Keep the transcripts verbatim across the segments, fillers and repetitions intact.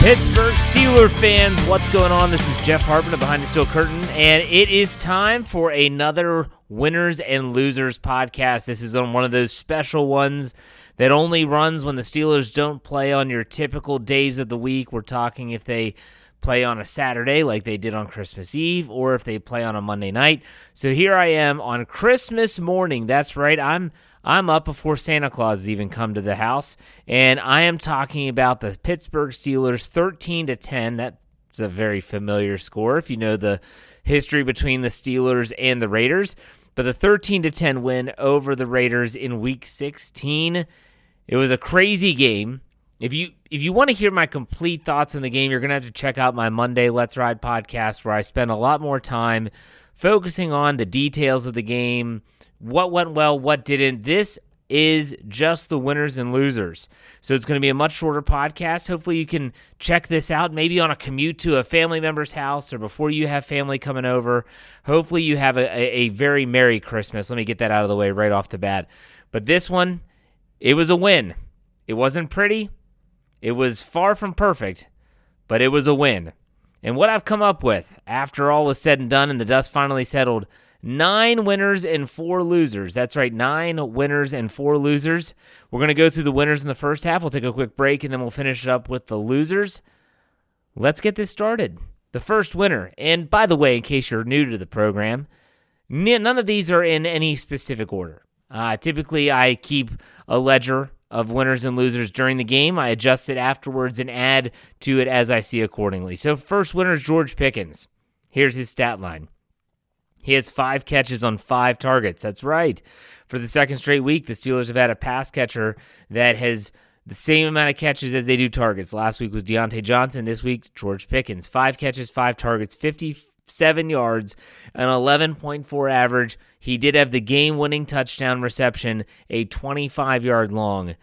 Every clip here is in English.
Pittsburgh Steelers fans, what's going on? This is Jeff Hartman of Behind the Steel Curtain, and it is time for another Winners and Losers podcast. This is on one of those special ones that only runs when the Steelers don't play on your typical days of the week. We're talking if they play on a Saturday like they did on Christmas Eve, or if they play on a Monday night. So here I am on Christmas morning. That's right, I'm I'm up before Santa Claus has even come to the house, and I am talking about the Pittsburgh Steelers thirteen to ten. That's a very familiar score if you know the history between the Steelers and the Raiders. But the thirteen to ten win over the Raiders in Week sixteen, it was a crazy game. If you if you want to hear my complete thoughts on the game, you're going to have to check out my Monday Let's Ride podcast, where I spend a lot more time focusing on the details of the game, what went well, what didn't. This is just the winners and losers. So it's going to be a much shorter podcast. Hopefully you can check this out, maybe on a commute to a family member's house or before you have family coming over. Hopefully you have a, a very Merry Christmas. Let me get that out of the way right off the bat. But this one, it was a win. It wasn't pretty. It was far from perfect, but it was a win. And what I've come up with, after all was said and done and the dust finally settled, nine winners and four losers. That's right, nine winners and four losers. We're going to go through the winners in the first half. We'll take a quick break, and then we'll finish it up with the losers. Let's get this started. The first winner, and by the way, in case you're new to the program, none of these are in any specific order. Uh, typically, I keep a ledger of winners and losers during the game. I adjust it afterwards and add to it as I see accordingly. So first winner is George Pickens. Here's his stat line. He has five catches on five targets. That's right. For the second straight week, the Steelers have had a pass catcher that has the same amount of catches as they do targets. Last week was Diontae Johnson. This week, George Pickens. Five catches, five targets, fifty-seven yards, an eleven point four average. He did have the game-winning touchdown reception, a twenty-five-yard long.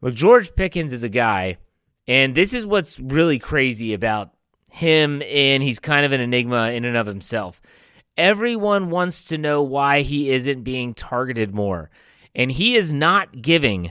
Look, George Pickens is a guy, and this is what's really crazy about him, and he's kind of an enigma in and of himself. Everyone wants to know why he isn't being targeted more, and he is not giving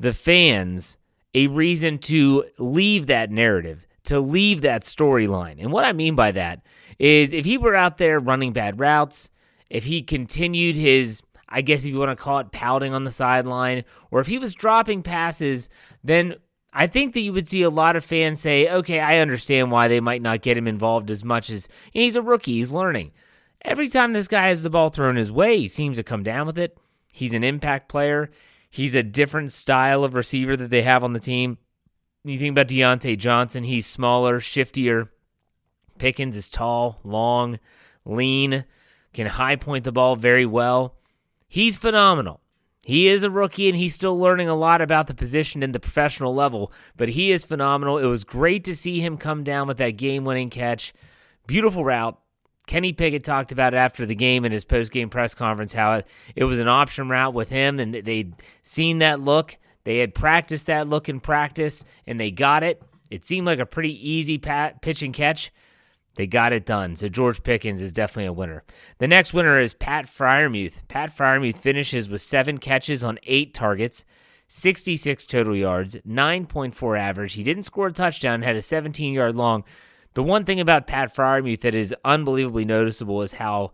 the fans a reason to leave that narrative, to leave that storyline. And what I mean by that is if he were out there running bad routes, if he continued his, I guess if you want to call it, pouting on the sideline, or if he was dropping passes, then I think that you would see a lot of fans say, okay, I understand why they might not get him involved as much as you know, he's a rookie, he's learning. Every time this guy has the ball thrown his way, he seems to come down with it. He's an impact player. He's a different style of receiver that they have on the team. You think about Diontae Johnson, he's smaller, shiftier. Pickens is tall, long, lean, can high point the ball very well. He's phenomenal. He is a rookie, and he's still learning a lot about the position and the professional level, but he is phenomenal. It was great to see him come down with that game-winning catch. Beautiful route. Kenny Pickett talked about it after the game in his post-game press conference, how it was an option route with him, and they'd seen that look. They had practiced that look in practice, and they got it. It seemed like a pretty easy pat, pitch and catch. They got it done. So George Pickens is definitely a winner. The next winner is Pat Freiermuth. Pat Freiermuth finishes with seven catches on eight targets, sixty-six total yards, nine point four average. He didn't score a touchdown, had a seventeen-yard long. The one thing about Pat Freiermuth that is unbelievably noticeable is how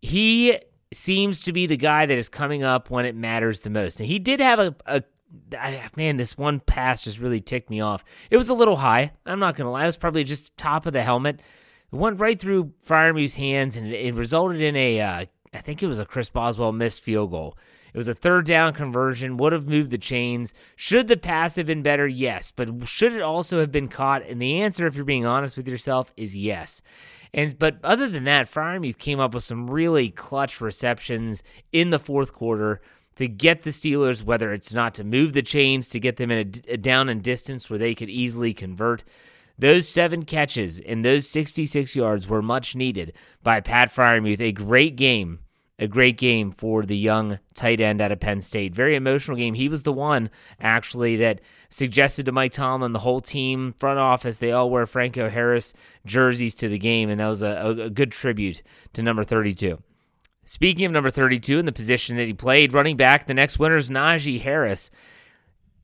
he seems to be the guy that is coming up when it matters the most. And he did have a, a man, this one pass just really ticked me off. It was a little high. I'm not going to lie. It was probably just top of the helmet. It went right through Freiermuth's hands, and it resulted in a, uh, I think it was a Chris Boswell missed field goal. It was a third down conversion, would have moved the chains. Should the pass have been better? Yes. But should it also have been caught? And the answer, if you're being honest with yourself, is yes. And But other than that, Freiermuth came up with some really clutch receptions in the fourth quarter to get the Steelers, whether it's not to move the chains, to get them in a, a down and distance where they could easily convert. Those seven catches and those sixty-six yards were much needed by Pat Freiermuth. A great game, a great game for the young tight end out of Penn State. Very emotional game. He was the one, actually, that suggested to Mike Tomlin, the whole team, front office, they all wear Franco Harris jerseys to the game, and that was a, a good tribute to number thirty-two. Speaking of number thirty-two and the position that he played, running back, the next winner is Najee Harris.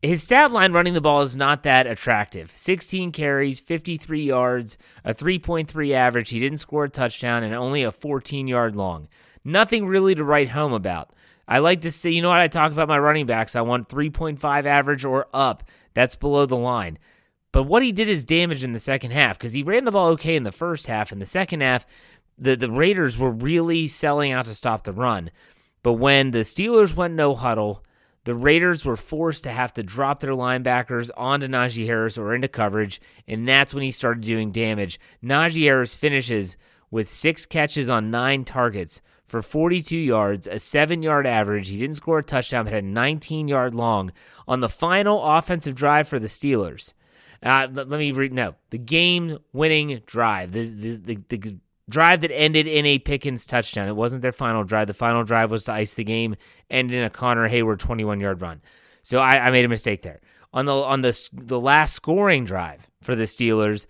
His stat line running the ball is not that attractive. sixteen carries, fifty-three yards, a three point three average. He didn't score a touchdown and only a fourteen-yard long. Nothing really to write home about. I like to see, you know what, I talk about my running backs. I want three point five average or up. That's below the line. But what he did is damage in the second half because he ran the ball okay in the first half. In the second half, The the Raiders were really selling out to stop the run. But when the Steelers went no huddle, the Raiders were forced to have to drop their linebackers onto Najee Harris or into coverage, and that's when he started doing damage. Najee Harris finishes with six catches on nine targets for forty-two yards, a seven-yard average. He didn't score a touchdown, but had a nineteen-yard long on the final offensive drive for the Steelers. Uh, let, let me read, no, the game-winning drive, the the the, the drive that ended in a Pickens touchdown. It wasn't their final drive. The final drive was to ice the game, ended in a Connor Hayward twenty-one-yard run. So I, I made a mistake there. On the on the, the last scoring drive for the Steelers,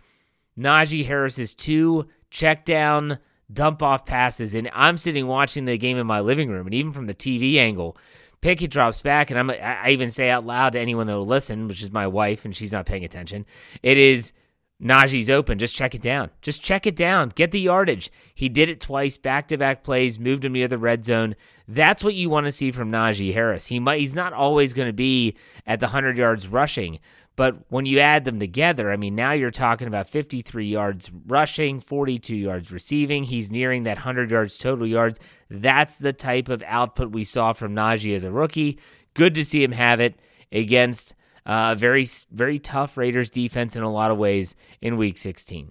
Najee Harris's two check-down, dump-off passes, and I'm sitting watching the game in my living room, and even from the T V angle, Pickett drops back, and I'm, I even say out loud to anyone that will listen, which is my wife, and she's not paying attention, it is, Najee's open. Just check it down. Just check it down. Get the yardage. He did it twice, back-to-back plays, moved him near the red zone. That's what you want to see from Najee Harris. He might. He's not always going to be at the one hundred yards rushing, but when you add them together, I mean, now you're talking about fifty-three yards rushing, forty-two yards receiving. He's nearing that one hundred yards total yards. That's the type of output we saw from Najee as a rookie. Good to see him have it against Uh, very, very tough Raiders defense in a lot of ways in week sixteen.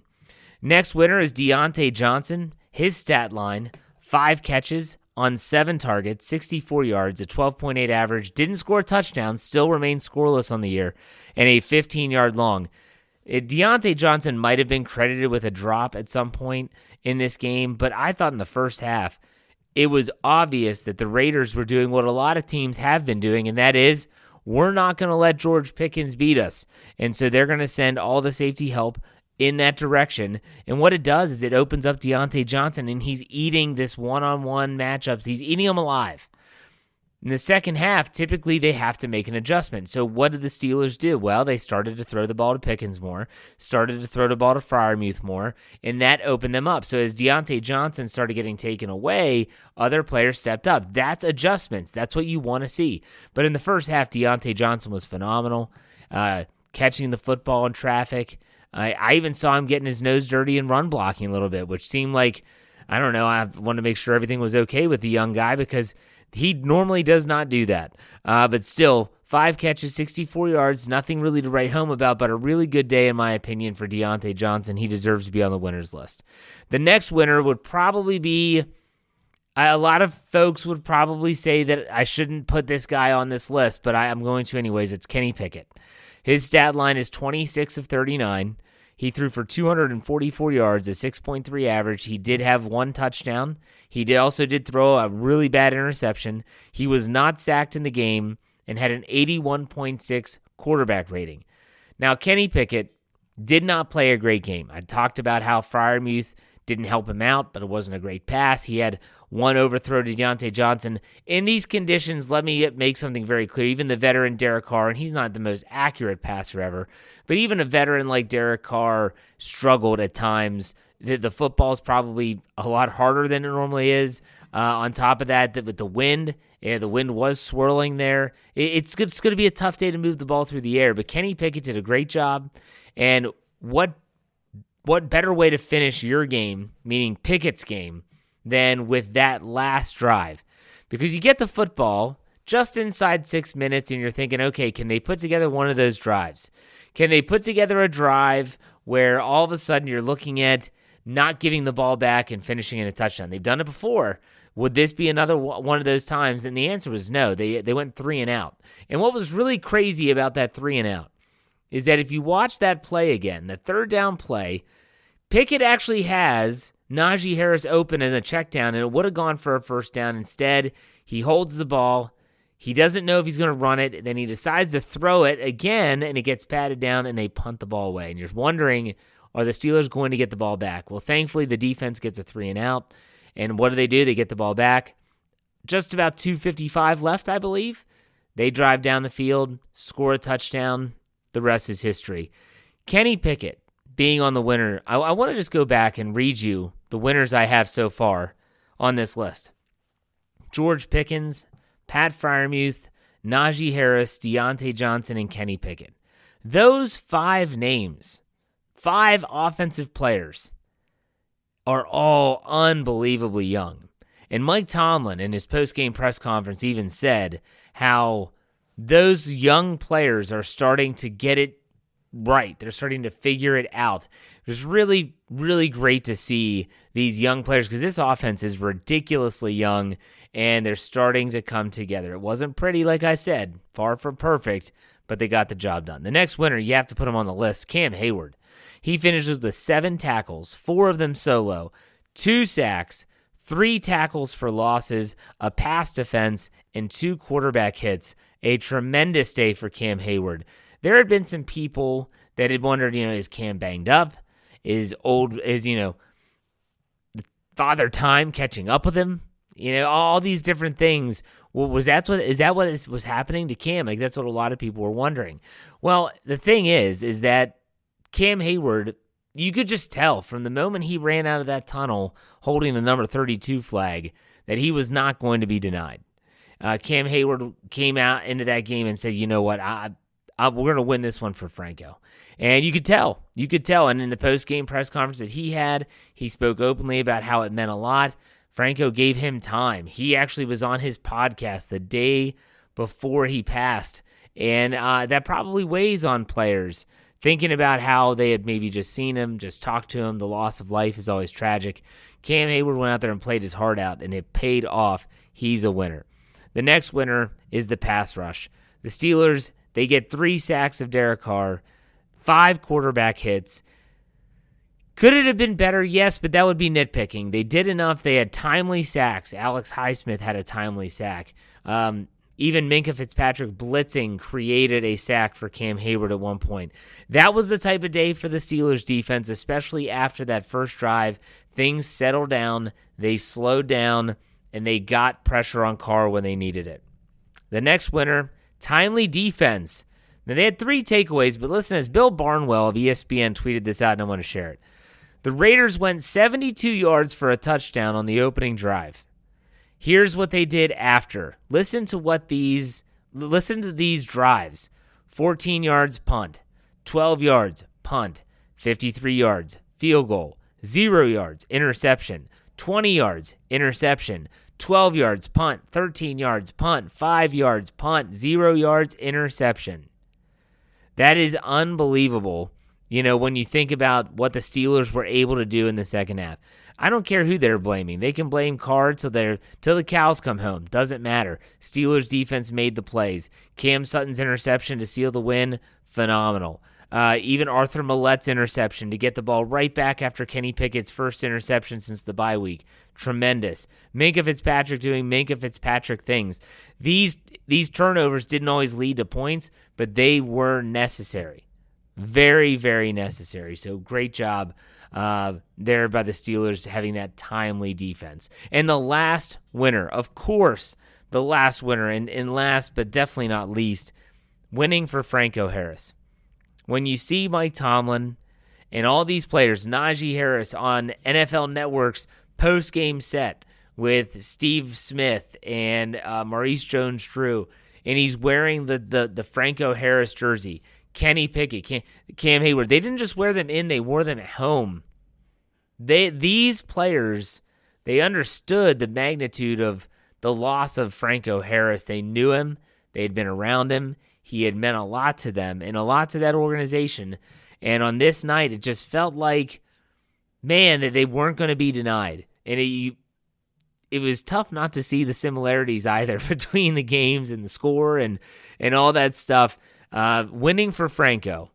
Next winner is Diontae Johnson. His stat line, five catches on seven targets, sixty-four yards, a twelve point eight average, didn't score a touchdown, still remains scoreless on the year, and a fifteen-yard long. Diontae Johnson might have been credited with a drop at some point in this game, but I thought in the first half it was obvious that the Raiders were doing what a lot of teams have been doing, and that is, we're not going to let George Pickens beat us. And so they're going to send all the safety help in that direction. And what it does is it opens up Diontae Johnson, and he's eating this one-on-one matchups. He's eating them alive. In the second half, typically they have to make an adjustment. So what did the Steelers do? Well, they started to throw the ball to Pickens more, started to throw the ball to Freiermuth more, and that opened them up. So as Diontae Johnson started getting taken away, other players stepped up. That's adjustments. That's what you want to see. But in the first half, Diontae Johnson was phenomenal. uh, catching the football in traffic. I, I even saw him getting his nose dirty and run blocking a little bit, which seemed like, I don't know, I wanted to make sure everything was okay with the young guy because he normally does not do that. Uh, but still, five catches, sixty-four yards, nothing really to write home about, but a really good day, in my opinion, for Diontae Johnson. He deserves to be on the winners list. The next winner would probably be, a lot of folks would probably say that I shouldn't put this guy on this list, but I am going to anyways. It's Kenny Pickett. His stat line is twenty-six of thirty-nine. He threw for two hundred forty-four yards, a six point three average. He did have one touchdown. He did also did throw a really bad interception. He was not sacked in the game and had an eighty-one point six quarterback rating. Now, Kenny Pickett did not play a great game. I talked about how Freiermuth didn't help him out, but it wasn't a great pass. He had one overthrow to Diontae Johnson. In these conditions, let me make something very clear. Even the veteran Derek Carr, and he's not the most accurate passer ever, but even a veteran like Derek Carr struggled at times. The, the football is probably a lot harder than it normally is. Uh, on top of that, that with the wind, yeah, the wind was swirling there. It, it's good, it's going to be a tough day to move the ball through the air, but Kenny Pickett did a great job. And what What better way to finish your game, meaning Pickett's game, than with that last drive? Because you get the football just inside six minutes and you're thinking, okay, can they put together one of those drives? Can they put together a drive where all of a sudden you're looking at not giving the ball back and finishing in a touchdown? They've done it before. Would this be another one of those times? And the answer was no. They, they went three and out. And what was really crazy about that three and out is that if you watch that play again, the third down play, Pickett actually has Najee Harris open as a check down, and it would have gone for a first down. Instead, he holds the ball. He doesn't know if he's going to run it. Then he decides to throw it again, and it gets patted down, and they punt the ball away. And you're wondering, are the Steelers going to get the ball back? Well, thankfully, the defense gets a three and out. And what do they do? They get the ball back. Just about two fifty-five left, I believe. They drive down the field, score a touchdown. The rest is history. Kenny Pickett being on the winner. I, I want to just go back and read you the winners I have so far on this list. George Pickens, Pat Freiermuth, Najee Harris, Diontae Johnson, and Kenny Pickett. Those five names, five offensive players, are all unbelievably young. And Mike Tomlin in his post-game press conference even said how those young players are starting to get it right. They're starting to figure it out. It's really, really great to see these young players because this offense is ridiculously young and they're starting to come together. It wasn't pretty, like I said, far from perfect, but they got the job done. The next winner, you have to put him on the list, Cam Hayward. He finishes with seven tackles, four of them solo, two sacks, three tackles for losses, a pass defense, and two quarterback hits. A tremendous day for Cam Hayward. There had been some people that had wondered, you know, is Cam banged up? Is old, is, you know, Father Time catching up with him? You know, all these different things. Well, was that what, is that what was happening to Cam? Like, that's what a lot of people were wondering. Well, the thing is, is that Cam Hayward, you could just tell from the moment he ran out of that tunnel holding the number thirty-two flag that he was not going to be denied. Uh, Cam Hayward came out into that game and said, you know what, I, I, we're going to win this one for Franco. And you could tell, you could tell. And in the post-game press conference that he had, he spoke openly about how it meant a lot. Franco gave him time. He actually was on his podcast the day before he passed. And uh, that probably weighs on players, thinking about how they had maybe just seen him, just talked to him. The loss of life is always tragic. Cam Hayward went out there and played his heart out, and it paid off. He's a winner. The next winner is the pass rush. The Steelers, they get three sacks of Derek Carr, five quarterback hits. Could it have been better? Yes, but that would be nitpicking. They did enough. They had timely sacks. Alex Highsmith had a timely sack. Um, even Minkah Fitzpatrick blitzing created a sack for Cam Hayward at one point. That was the type of day for the Steelers defense, especially after that first drive. Things settled down. They slowed down. And they got pressure on Carr when they needed it. The next winner, timely defense. Now, they had three takeaways, but listen, as Bill Barnwell of E S P N tweeted this out, and I want to share it. The Raiders went seventy-two yards for a touchdown on the opening drive. Here's what they did after. Listen to what these, listen to these drives. fourteen yards, punt. twelve yards, punt. fifty-three yards, field goal. zero yards, interception. twenty yards, interception. twelve yards, punt. thirteen yards, punt. five yards, punt. zero yards, interception. That is unbelievable, you know, when you think about what the Steelers were able to do in the second half. I don't care who they're blaming. They can blame Carr till they're till the cows come home. Doesn't matter. Steelers defense made the plays. Cam Sutton's interception to seal the win, phenomenal. Uh, even Arthur Millette's interception to get the ball right back after Kenny Pickett's first interception since the bye week. Tremendous. Minkah Fitzpatrick doing Minkah Fitzpatrick things. These these turnovers didn't always lead to points, but they were necessary. Very, very necessary. So great job uh, there by the Steelers having that timely defense. And the last winner, of course, the last winner, and, and last but definitely not least, winning for Franco Harris. When you see Mike Tomlin and all these players, Najee Harris on N F L Network's post-game set with Steve Smith and uh, Maurice Jones-Drew, and he's wearing the, the, the Franco Harris jersey, Kenny Pickett, Cam, Cam Hayward, they didn't just wear them in, they wore them at home. They These players, they understood the magnitude of the loss of Franco Harris. They knew him. They had been around him. He had meant a lot to them and a lot to that organization. And on this night, it just felt like, man, that they weren't going to be denied. And it, it was tough not to see the similarities either between the games and the score and, and all that stuff. Uh, winning for Franco,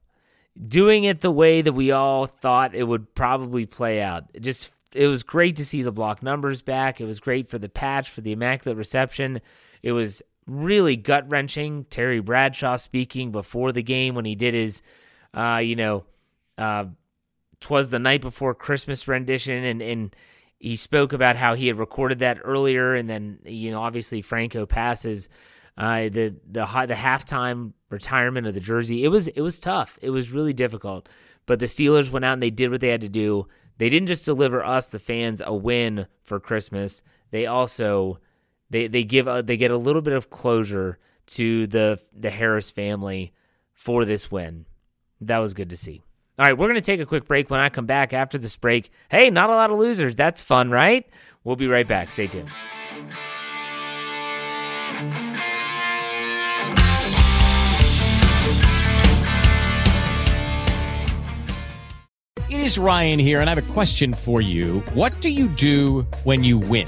doing it the way that we all thought it would probably play out. It just It was great to see the block numbers back. It was great for the patch, for the immaculate reception. It was really gut-wrenching. Terry Bradshaw speaking before the game when he did his, uh, you know, uh, twas the night before Christmas rendition, and, and he spoke about how he had recorded that earlier, and then, you know, obviously Franco passes uh, the the the halftime retirement of the jersey. It was it was tough. It was really difficult, but the Steelers went out and they did what they had to do. They didn't just deliver us, the fans, a win for Christmas. They also They they give a, they get a little bit of closure to the the Harris family for this win. That was good to see. All right, we're going to take a quick break. When I come back after this break, hey, not a lot of losers. That's fun, right? We'll be right back. Stay tuned. It is Ryan here, and I have a question for you. What do you do when you win?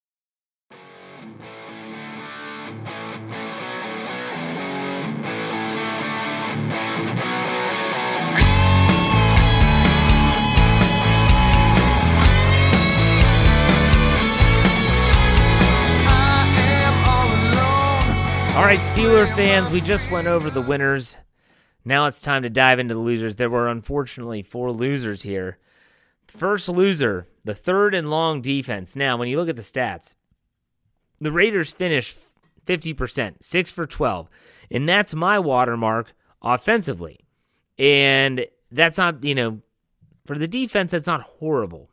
All right, Steeler fans, we just went over the winners. Now it's time to dive into the losers. There were, unfortunately, four losers here. First loser, the third and long defense. Now, when you look at the stats, the Raiders finished fifty percent, six for twelve, and that's my watermark offensively. And that's not, you know, for the defense, that's not horrible.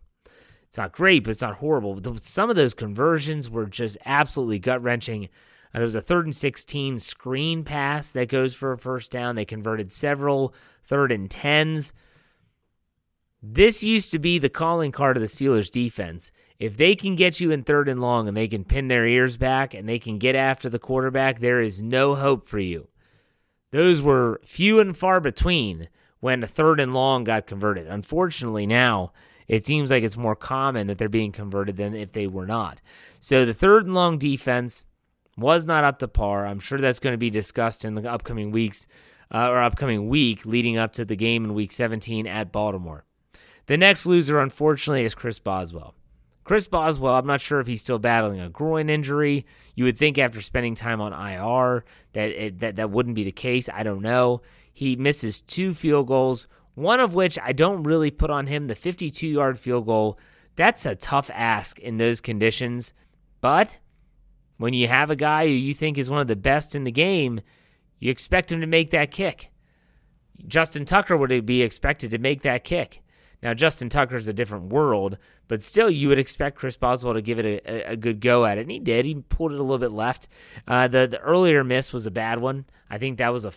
It's not great, but it's not horrible. Some of those conversions were just absolutely gut-wrenching. Uh, there was a third and sixteen screen pass that goes for a first down. They converted several third and tens. This used to be the calling card of the Steelers' defense. If they can get you in third and long and they can pin their ears back and they can get after the quarterback, there is no hope for you. Those were few and far between when a third and long got converted. Unfortunately, now it seems like it's more common that they're being converted than if they were not. So the third and long defense was not up to par. I'm sure that's going to be discussed in the upcoming weeks uh, or upcoming week leading up to the game in week seventeen at Baltimore. The next loser, unfortunately, is Chris Boswell. Chris Boswell, I'm not sure if he's still battling a groin injury. You would think after spending time on I R that it, that, that wouldn't be the case. I don't know. He misses two field goals, one of which I don't really put on him, the fifty-two-yard field goal. That's a tough ask in those conditions. But when you have a guy who you think is one of the best in the game, you expect him to make that kick. Justin Tucker would be expected to make that kick. Now, Justin Tucker's a different world, but still you would expect Chris Boswell to give it a, a good go at it, and he did. He pulled it a little bit left. Uh, the, the earlier miss was a bad one. I think that was a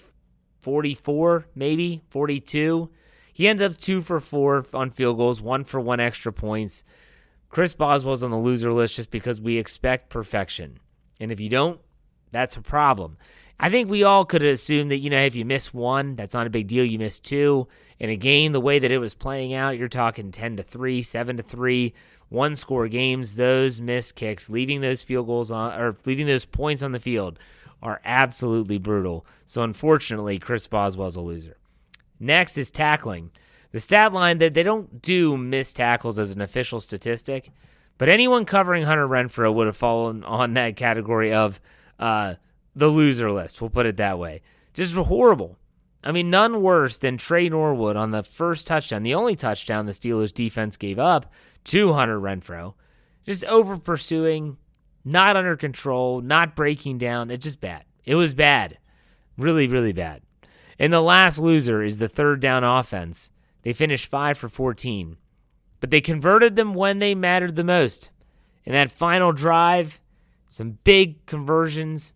forty-four, maybe, forty-two. He ends up two for four on field goals, one for one extra points. Chris Boswell's on the loser list just because we expect perfection, and if you don't, that's a problem. I think we all could assume that, you know, if you miss one, that's not a big deal. You miss two. In a game, the way that it was playing out, you're talking ten to three, seven to three, one-score games. Those missed kicks, leaving those field goals on, or leaving those points on the field are absolutely brutal. So, unfortunately, Chris Boswell's a loser. Next is tackling. The stat line, that they don't do missed tackles as an official statistic, but anyone covering Hunter Renfrow would have fallen on that category of uh the loser list, we'll put it that way. Just horrible. I mean, none worse than Trey Norwood on the first touchdown, the only touchdown the Steelers defense gave up to Hunter Renfrow. Just over-pursuing, not under control, not breaking down. It's just bad. It was bad. Really, really bad. And the last loser is the third down offense. They finished five for fourteen, but they converted them when they mattered the most. In that final drive, some big conversions.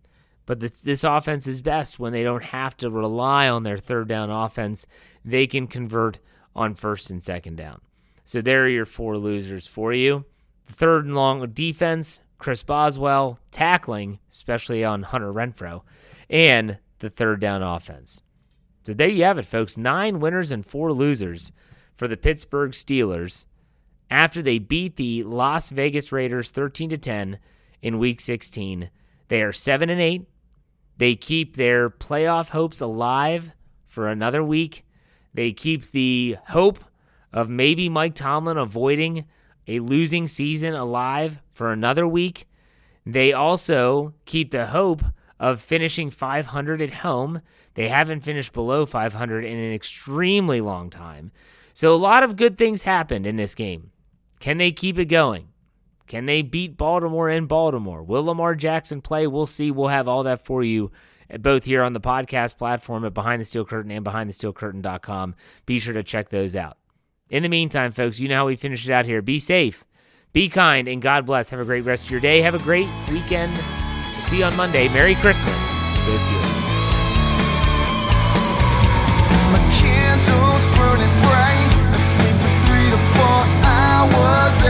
But this offense is best when they don't have to rely on their third down offense. They can convert on first and second down. So there are your four losers for you. The third and long defense, Chris Boswell, tackling, especially on Hunter Renfrow, and the third down offense. So there you have it, folks. Nine winners and four losers for the Pittsburgh Steelers after they beat the Las Vegas Raiders thirteen to ten in week sixteen. They are seven and eight. They keep their playoff hopes alive for another week. They keep the hope of maybe Mike Tomlin avoiding a losing season alive for another week. They also keep the hope of finishing five hundred at home. They haven't finished below five hundred in an extremely long time. So a lot of good things happened in this game. Can they keep it going? Can they beat Baltimore in Baltimore? Will Lamar Jackson play? We'll see. We'll have all that for you both here on the podcast platform at Behind the Steel Curtain and behind the steel curtain dot com. Be sure to check those out. In the meantime, folks, you know how we finish it out here. Be safe, be kind, and God bless. Have a great rest of your day. Have a great weekend. We'll see you on Monday. Merry Christmas. Go Steelers. My candles burning bright. I sleep for three to four hours